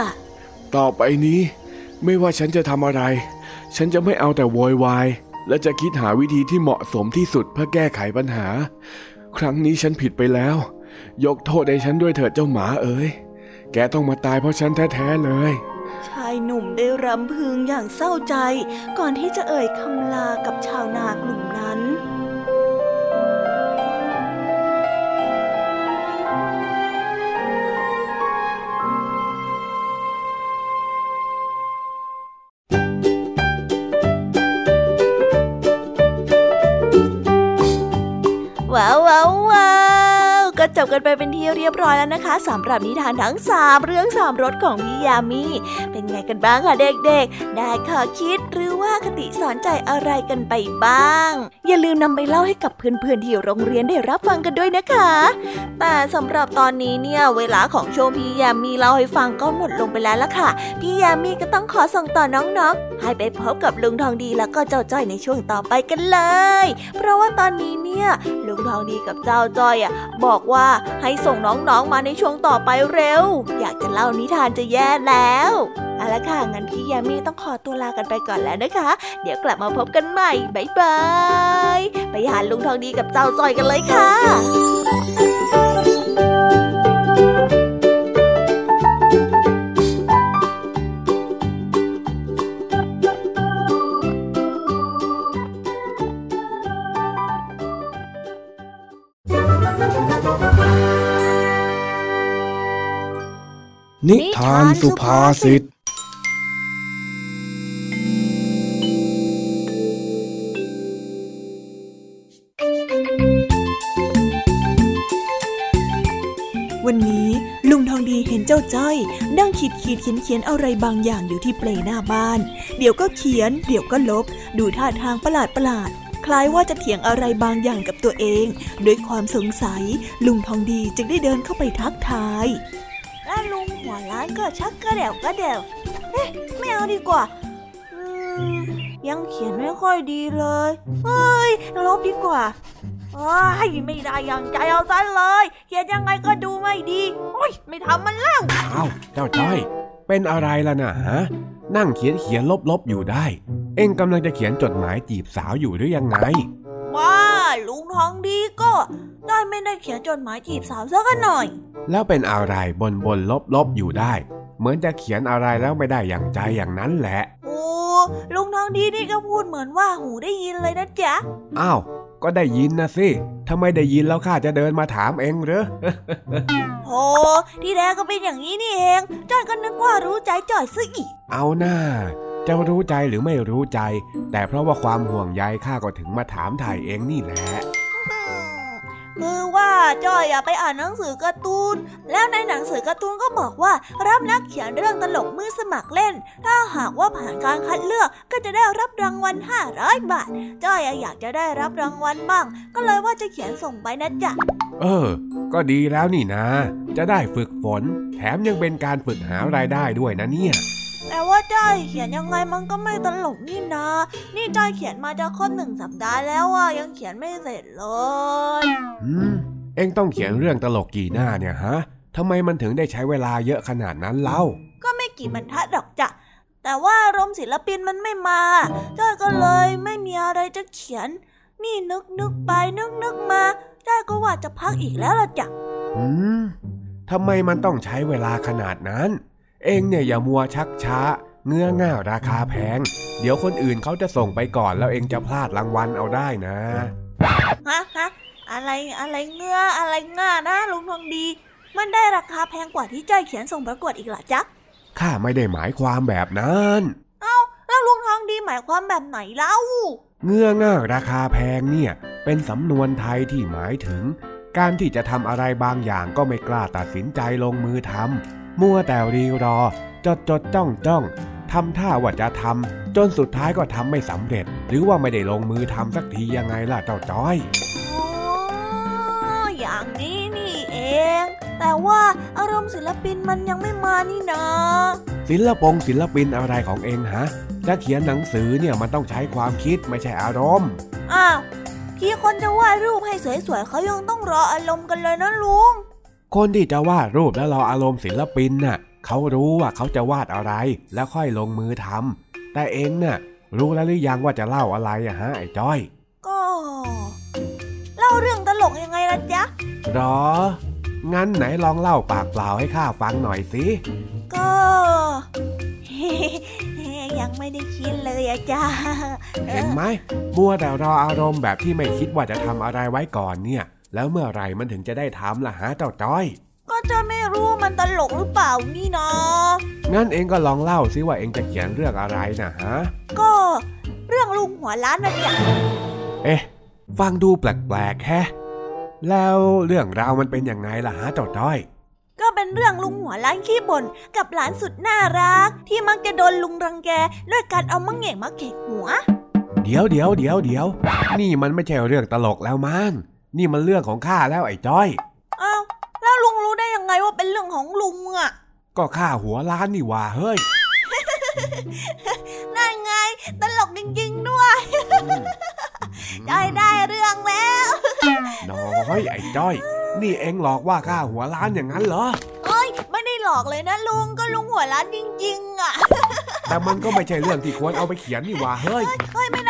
ต่อไปนี้ไม่ว่าฉันจะทำอะไรฉันจะไม่เอาแต่โวยวายและจะคิดหาวิธีที่เหมาะสมที่สุดเพื่อแก้ไขปัญหาครั้งนี้ฉันผิดไปแล้วยกโทษให้ฉันด้วยเถิดเจ้าหมาเอ๋ยแกต้องมาตายเพราะฉันแท้ๆเลยชายหนุ่มได้รำพึงอย่างเศร้าใจก่อนที่จะเอ่ยคำลากับชาวนากลุ่มนั้น ก็จบกันไปเป็นที่เรียบร้อยแล้วนะคะสำหรับนิทานทั้ง3เรื่อง3รสของพี่ยามีเป็นไงกันบ้างคะเด็กๆได้ข้อคิดหรือว่าคติสอนใจอะไรกันไปบ้างอย่าลืมนำไปเล่าให้กับเพื่อนๆที่โรงเรียนได้รับฟังกันด้วยนะคะแต่สำหรับตอนนี้เนี่ยเวลาของโชว์พี่ยามีเล่าให้ฟังก็หมดลงไปแล้วล่ะค่ะพี่ยามีก็ต้องขอส่งต่อน้องๆให้ไปพบกับลุงทองดีแล้วก็เจ้าจ้อยในช่วงต่อไปกันเลยเพราะว่าตอนนี้เนี่ยลุงทองดีกับเจ้าจ้อยบอกว่าให้ส่งน้องๆมาในช่วงต่อไปเร็วอยากจะเล่านิทานจะแย่แล้วเอาละค่ะงั้นพี่ยามีต้องขอตัวลากันไปก่อนแล้วนะคะเดี๋ยวกลับมาพบกันใหม่บ๊ายบายไปหาลุงทองดีกับเจ้าจ้อยกันเลยค่ะนิทานสุภาษิตวันนี้ลุงทองดีเห็นเจ้าจ้อยนั่งขีดเขียนอะไรบางอย่างอยู่ที่เปลหน้าบ้านเดี๋ยวก็เขียนเดี๋ยวก็ลบดูท่าทางประหลาดคล้ายว่าจะเถียงอะไรบางอย่างกับตัวเองด้วยความสงสัยลุงทองดีจึงได้เดินเข้าไปทักทายแล้วลุงหัวล้านก็ชักกระเดี่ยวเอ๊ะไม่เอาดีกว่ายังเขียนไม่ค่อยดีเลยเฮ้ยลบดีกว่าอ้ายไม่ได้อย่างใจเอาซะเลยเขียนยังไงก็ดูไม่ดีโอ๊ยไม่ทำมันแล้วอ้าวเจ้าจ้อยเป็นอะไรล่ะนะฮะนั่งเขียนลบอยู่ได้เอ็งกำลังจะเขียนจดหมายจีบสาวอยู่หรือยังไงว่าลุงทองดีก็ได้ไม่ได้เขียนจดหมายจีบสาวซะกันหน่อยแล้วเป็นอะไรบนลบอยู่ได้เหมือนจะเขียนอะไรแล้วไม่ได้อย่างใจอย่างนั้นแหละโอ้ลุงทองดีนี่ก็พูดเหมือนว่าหูได้ยินเลยนะจ๊ะอ้าวก็ได้ยินนะสิทำไมได้ยินแล้วข้าจะเดินมาถามเองหรือ โอ้ที่แท้ก็เป็นอย่างนี้นี่เองจ้อยก็นึกว่ารู้ใจจ้อยซะอีกเอาหน้าจะรู้ใจหรือไม่รู้ใจแต่เพราะว่าความห่วงใยข้าก็ถึงมาถามถ่ายเองนี่แหละคือว่าจ้อยไปอ่านหนังสือการ์ตูนแล้วในหนังสือการ์ตูนก็บอกว่ารับนักเขียนเรื่องตลกมือสมัครเล่นถ้าหากว่าผ่านการคัดเลือกก็จะได้รับรางวัล500 บาทจ้อยอยากจะได้รับรางวัลบ้างก็เลยว่าจะเขียนส่งไปนะจ๊ะก็ดีแล้วนี่นะจะได้ฝึกฝนแถมยังเป็นการฝึกหารายได้ด้วยนะเนี่ยแต่ว่าจ้อยเขียนยังไงมันก็ไม่ตลกนี่นะนี่จ้อยเขียนมาจะครบ1 สัปดาห์แล้วยังเขียนไม่เสร็จเลยเอ็งต้องเขียนเรื่องตลกกี่หน้าเนี่ยฮะทำไมมันถึงได้ใช้เวลาเยอะขนาดนั้นเล่าก็ไม่กี่บรรทัดหรอกจ้ะแต่ว่าอารมณ์ศิลปินมันไม่มาจ้อยก็เลยไม่มีอะไรจะเขียนนี่นึกไปนึกมาจ้อยก็ว่าจะพักอีกแล้วล่ะจ้ะทำไมมันต้องใช้เวลาขนาดนั้นเองเนี่ยอย่ามัวชักช้าเงื้อง่าวราคาแพงเดี๋ยวคนอื่นเขาจะส่งไปก่อนแล้วเองจะพลาดรางวัลเอาได้นะฮะอะไรเงื้ออะไรง่านะลุงทองดีมันได้ราคาแพงกว่าที่จ้อยเขียนส่งประกวดอีกเหรอจ๊ะข้าไม่ได้หมายความแบบนั้นเอ้าแล้วลุงทองดีหมายความแบบไหนเล่าเงื้อง่าวราคาแพงเนี่ยเป็นสำนวนไทยที่หมายถึงการที่จะทำอะไรบางอย่างก็ไม่กล้าตัดสินใจลงมือทำมัวแต่รีรอจดจ้องทำท่าว่าจะทำจนสุดท้ายก็ทำไม่สำเร็จหรือว่าไม่ได้ลงมือทำสักทียังไงล่ะเจ้าจ้อยอย่างนี้นี่เองแต่ว่าอารมณ์ศิลปินมันยังไม่มานี่นะศิลปินอะไรของเองฮะจะเขียนหนังสือเนี่ยมันต้องใช้ความคิดไม่ใช่อารมณ์อ้าวที่คนจะวาดรูปให้สวยๆเขายังต้องรออารมณ์กันเลยนะลุงคนที่จะวาดรูปแล้วรออารมณ์ศิลปินน่ะเขารู้ว่าเขาจะวาดอะไรแล้วค่อยลงมือทำแต่เองน่ะรู้แล้วหรือยังว่าจะเล่าอะไรอะฮะไอ้จ้อยก็เล่าเรื่องตลกยังไงล่ะจ๊ะหรองั้นไหนลองเล่าปากเปล่าให้ข้าฟังหน่อยสิก็ยังไม่ได้คิดเลยอะจ้าเห็นไหมมัวแต่รออารมณ์แบบที่ไม่คิดว่าจะทำอะไรไว้ก่อนเนี่ยแล้วเมื่อไรมันถึงจะได้ทำล่ะฮะเจ้าจ้อยก็จะไม่รู้มันตลกหรือเปล่านี่นะงั้นเองก็ลองเล่าสิว่าเองจะเขียนเรื่องอะไรนะฮะก็เรื่องลุงหัวล้านน่ะเนี่ยเอ๊ะฟังดูแปลกๆแฮะ แล้วเรื่องราวมันเป็นอย่างไรล่ะฮะเจ้าจ้อยก็เป็นเรื่องลุงหัวล้านขี้บ่นกับหลานสุดน่ารักที่มักจะโดนลุงรังแกด้วยการเอามังเง่มาเขกหัวเดี๋ยวนี่มันไม่ใช่เรื่องตลกแล้วมั้งนี่มันเรื่องของข้าแล้วไอ้จ้อยอ้าวแล้วลุงรู้ได้ยังไงว่าเป็นเรื่องของลุงอ่ะก็ข้าหัวล้านนี่หว่าเฮ้ยนั่นไงตลกจริงๆด้วยจ้อยได้เรื่องแล้วน้อยไอ้จ้อยนี่เอ็งหลอกว่าข้าหัวล้านอย่างนั้นเหรอเอ้ยไม่ได้หลอกเลยนะลุงก็ลุงหัวล้านจริงๆอ่ะแต่มันก็ไม่ใช่เรื่องที่ควรเอาไปเขียนนี่หว่าเฮ้ยไม่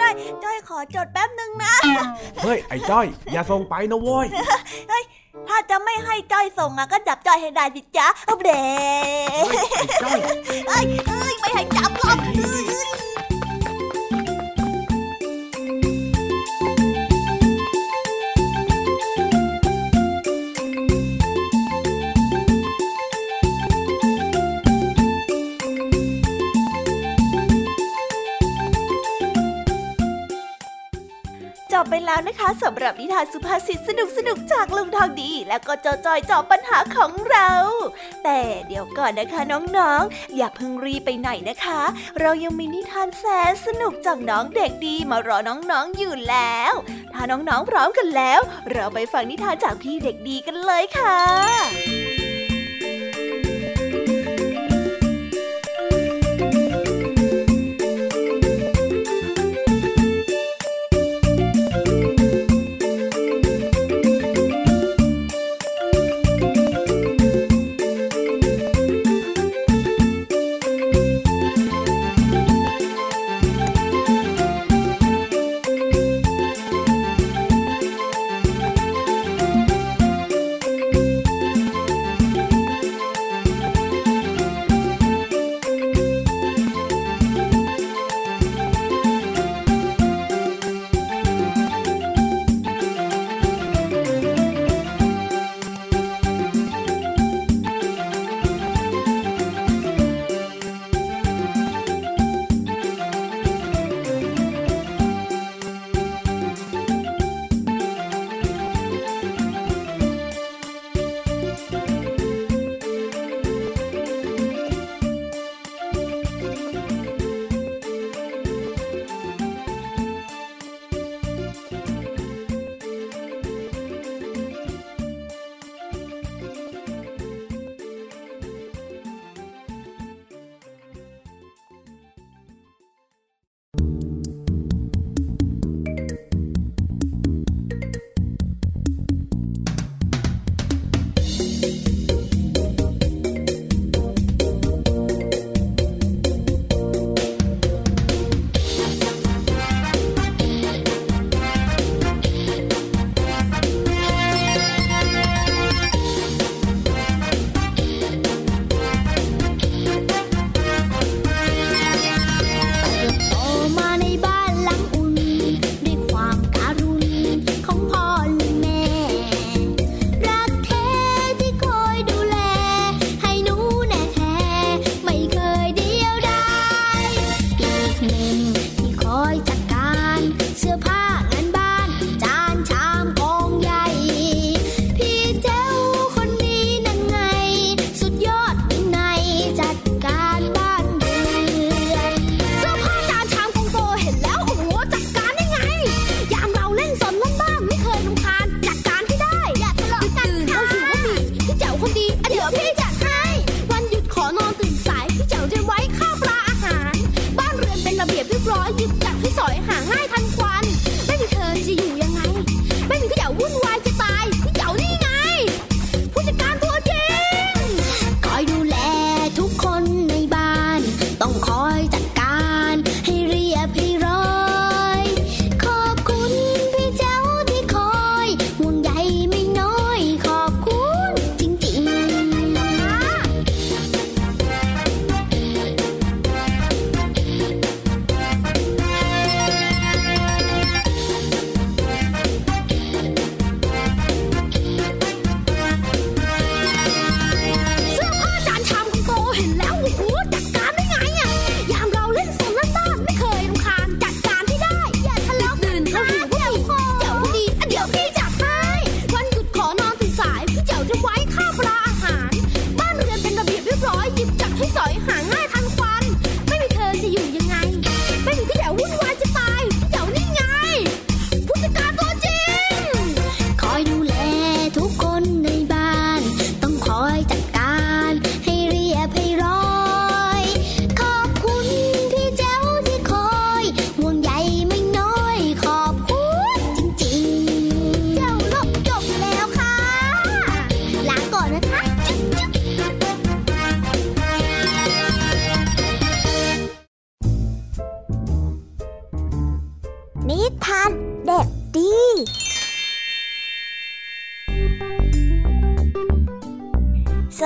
ได้จ้อยขอจดแป๊บนึงนะเฮ้ยไอ้จ้อยอย่าส่งไปนะโว้ยเฮ้ยถ้าจะไม่ให้จ้อยส่งอ่ะก็จับจ้อยให้ได้สิจ๊ะเอาเด้เอ้ยไม่ให้จับหรอกไปแล้วนะคะสำหรับนิทานสุภาษิตสนุกจากลุงทองดีแล้วก็เจ้าจอยจอบปัญหาของเราแต่เดี๋ยวก่อนนะคะน้องๆอย่าเพิ่งรีบไปไหนนะคะเรายังมีนิทานแสนสนุกจากน้องเด็กดีมารอน้องๆอยู่แล้วถ้าน้องๆพร้อมกันแล้วเราไปฟังนิทานจากพี่เด็กดีกันเลยค่ะ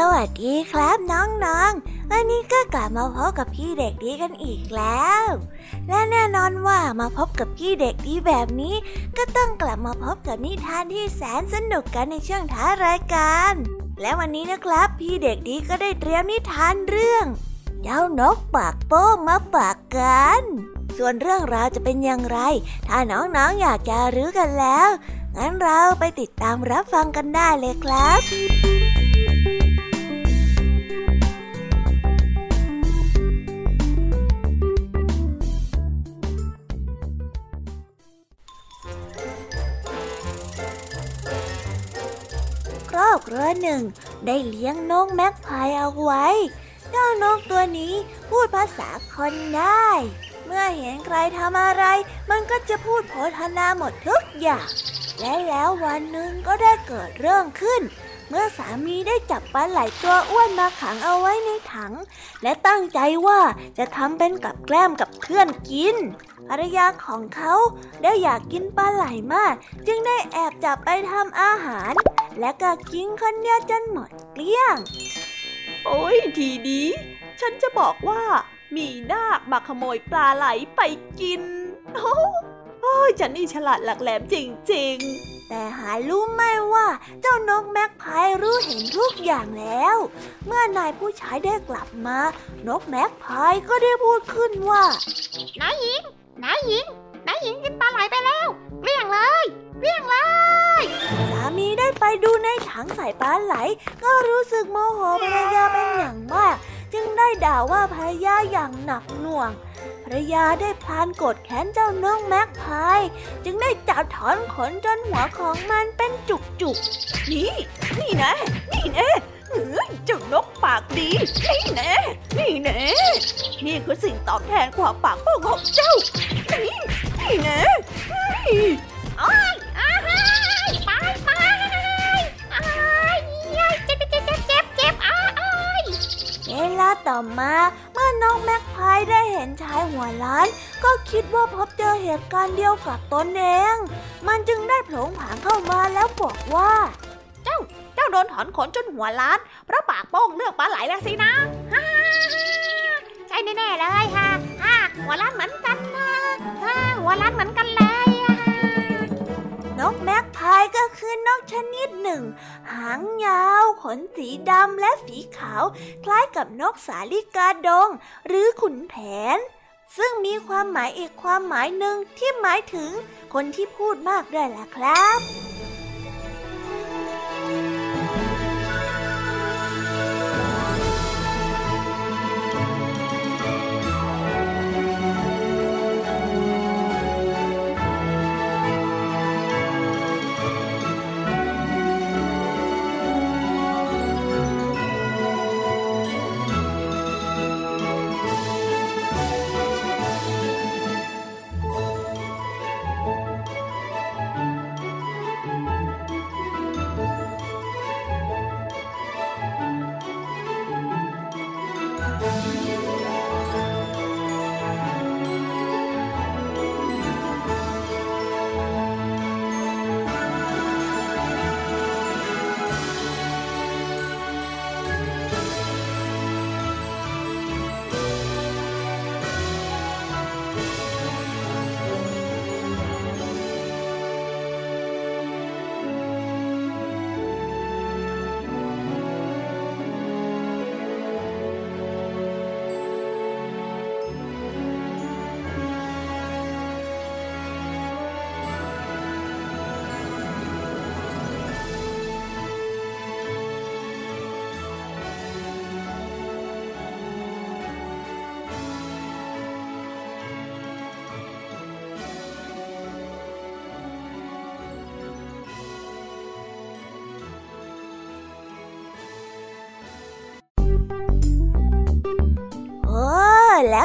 สวัสดีครับน้องๆวันนี้ก็กลับมาพบกับพี่เด็กดีกันอีกแล้วและแน่นอนว่ามาพบกับพี่เด็กดีแบบนี้ก็ต้องกลับมาพบกับนิทานที่แสนสนุกกันในช่วงท้ายรายการและวันนี้นะครับพี่เด็กดีก็ได้เตรียมนิทานเรื่องเจ้านกปากโป้งมาฝากกันส่วนเรื่องราวจะเป็นอย่างไรถ้าน้องๆอยากจะรู้กันแล้วงั้นเราไปติดตามรับฟังกันได้เลยครับครอบครัวหนึ่งได้เลี้ยงนกแม็กไพร์เอาไว้เจ้านกตัวนี้พูดภาษาคนได้เมื่อเห็นใครทำอะไรมันก็จะพูดโพธนาหมดทุกอย่างและแล้ววันหนึ่งก็ได้เกิดเรื่องขึ้นเมื่อสามีได้จับปลาไหลตัวอ้วนมาขังเอาไว้ในถังและตั้งใจว่าจะทำเป็นกับแกล้มกับเพื่อนกินภรรยาของเขาได้อยากกินปลาไหลมากจึงได้แอบจับไปทำอาหารและก็กินคนเดียวจนหมดเกลี้ยงโอ้ยทีนี้ฉันจะบอกว่ามีนาคมาขโมยปลาไหลไปกินโอ้ยฉันนี่ฉลาดหลักแหลมจริงๆแต่หารู้ไหมว่าเจ้านกแม็กไพร์รู้เห็นทุกอย่างแล้วเมื่อนายผู้ชายได้กลับมานกแม็กไพร์ก็ได้พูดขึ้นว่นายหญิงกินปลาไหลไปแล้วเกลี้ยงเลยสามีได้ไปดูในถังใส่ปลาไหลก็รู้สึกโมโหภรรยาเป็นอย่างมากจึงได้ด่าว่าภรรยาอย่างหนักหน่วงภรรยาได้พลานโกรธแค้นเจ้านกแม็กไพร์จึงได้จับถอนขนจนหัวของมันเป็นจุกๆนี่แน่เจ้านกปากดีนี่แน่นี่คือสิ่งตอบแทนความปากโป้งของเจ้านี่แน่เวลาต่อมาเมื่อน้องแม็กไพร์ได้เห็นชายหัวล้านก็คิดว่าพบเจอเหตุการณ์เดียวกับตนเองมันจึงได้โผงผางเข้ามาแล้วบอกว่าเจ้าโดนถอนขนจนหัวล้านเพราะปากโป้งเลือกปลาไหลแล้วสินะใช่แน่ๆเลยค่ะหัวล้านเหมือนกันนะหัวล้านเหมือนกันเลยนกแม็กไพร์ก็คือนกชนิดหนึ่งหางยาวขนสีดำและสีขาวคล้ายกับนกสาลิกาดงหรือขุนแผนซึ่งมีความหมายอีกความหมายหนึ่งที่หมายถึงคนที่พูดมากด้วยล่ะครับแล้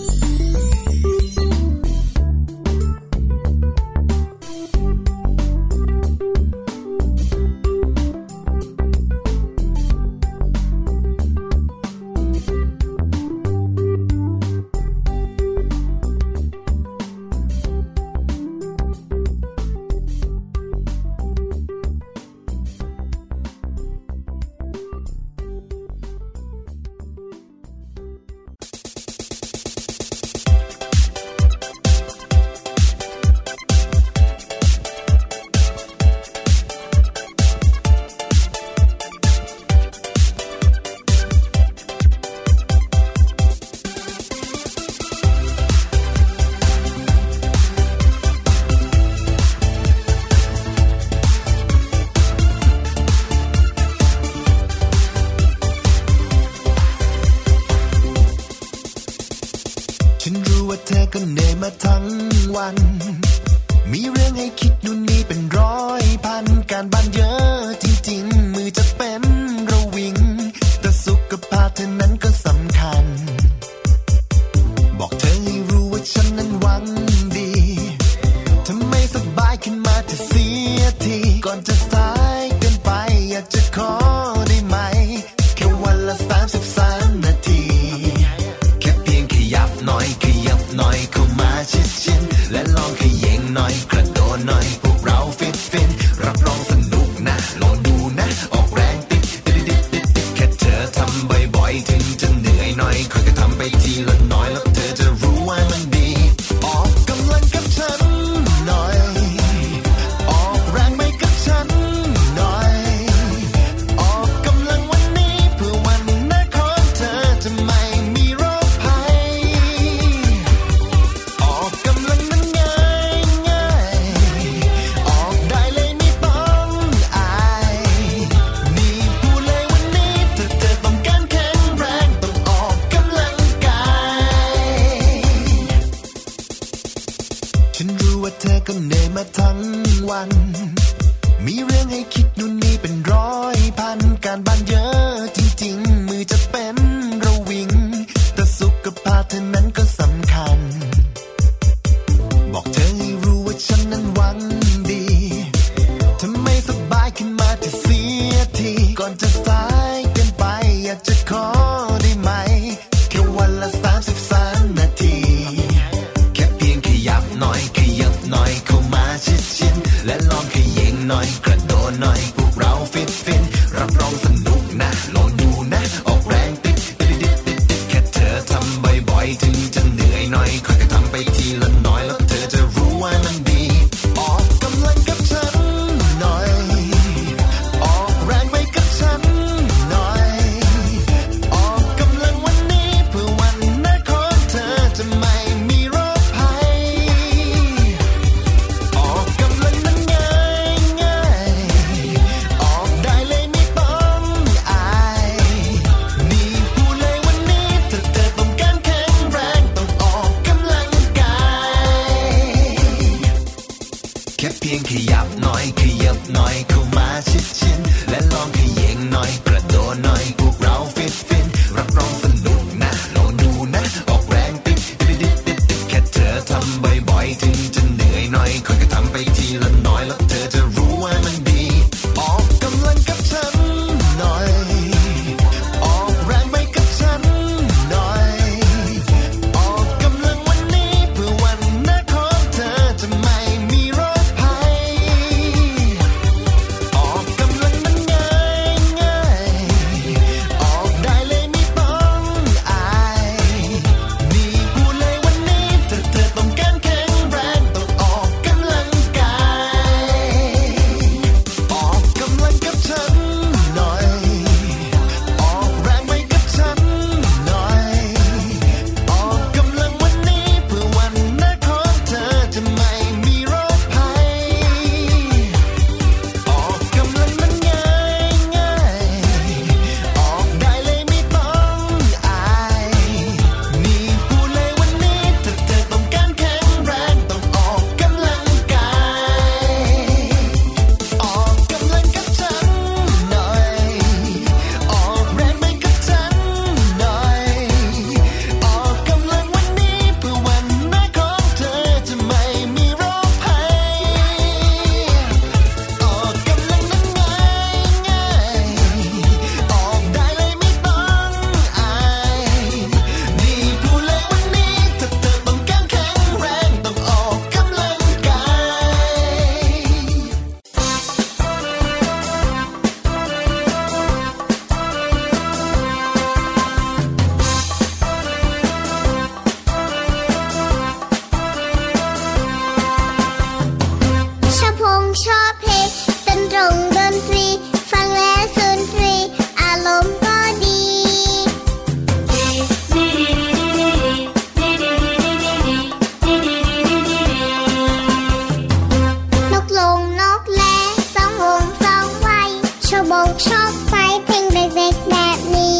ชอบไฟเพลงเด็กๆแบบนี้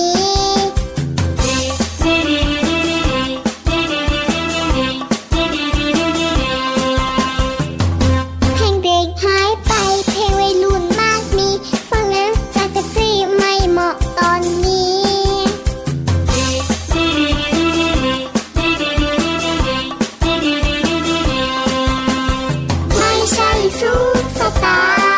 เพลงเด็กหายไปเพลงวัยรุ่นมากมีฟังแล้วจากกระจี้ไม่เหมาะตอนนี้ไม่ใช่ซุปสตาร์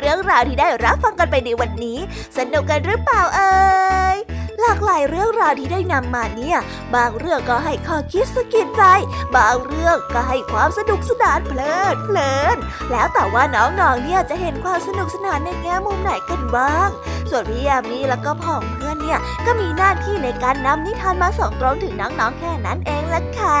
เรื่องราวที่ได้รับฟังกันไปในวันนี้สนุกกันหรือเปล่าเอ่ยหลากหลายเรื่องราวที่ได้นำมาเนี่ยบางเรื่องก็ให้ข้อคิดสะกิดใจบางเรื่องก็ให้ความสนุกสนานเพลินแล้วแต่ว่าน้องๆเนี่ยจะเห็นความสนุกสนานในแง่มุมไหนกันบ้างส่วนพี่ยามีแล้วก็พ่อเพื่อนเนี่ยก็มีหน้าที่ในการนำนิทานมาส่งตรงถึงน้องๆแค่นั้นเองล่ะค่ะ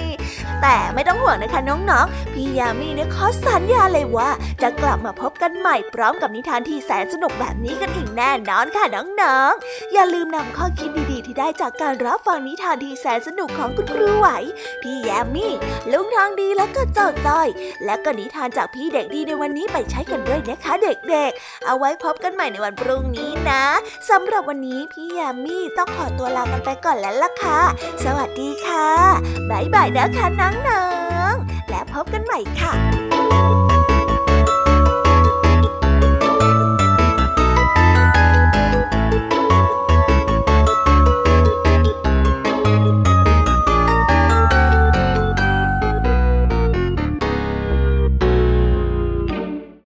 แต่ไม่ต้องห่วงนะคะน้องๆพี่ยามีเนี่ยขอสัญญาเลยว่าจะกลับมาพบกันใหม่พร้อมกับนิทานที่แสนสนุกแบบนี้กันอีกแน่นอนค่ะน้องๆอย่าลืมนำข้อคิดดีๆที่ได้จากการรับฟังนิทานที่แสนสนุกของคุณครูไหวพี่ยามีลุงทองดีและก็เจ้าจ้อยและก็นิทานจากพี่เด็กดีในวันนี้ไปใช้กันด้วยนะคะเด็กๆเอาไว้พบกันใหม่ในวันพรุ่งนี้นะสำหรับวันนี้พี่ยามีต้องขอตัวลากันไปก่อนแล้วล่ะค่ะสวัสดีค่ะบ๊ายบายนะคะน้องๆและพบกันใหม่ค่ะ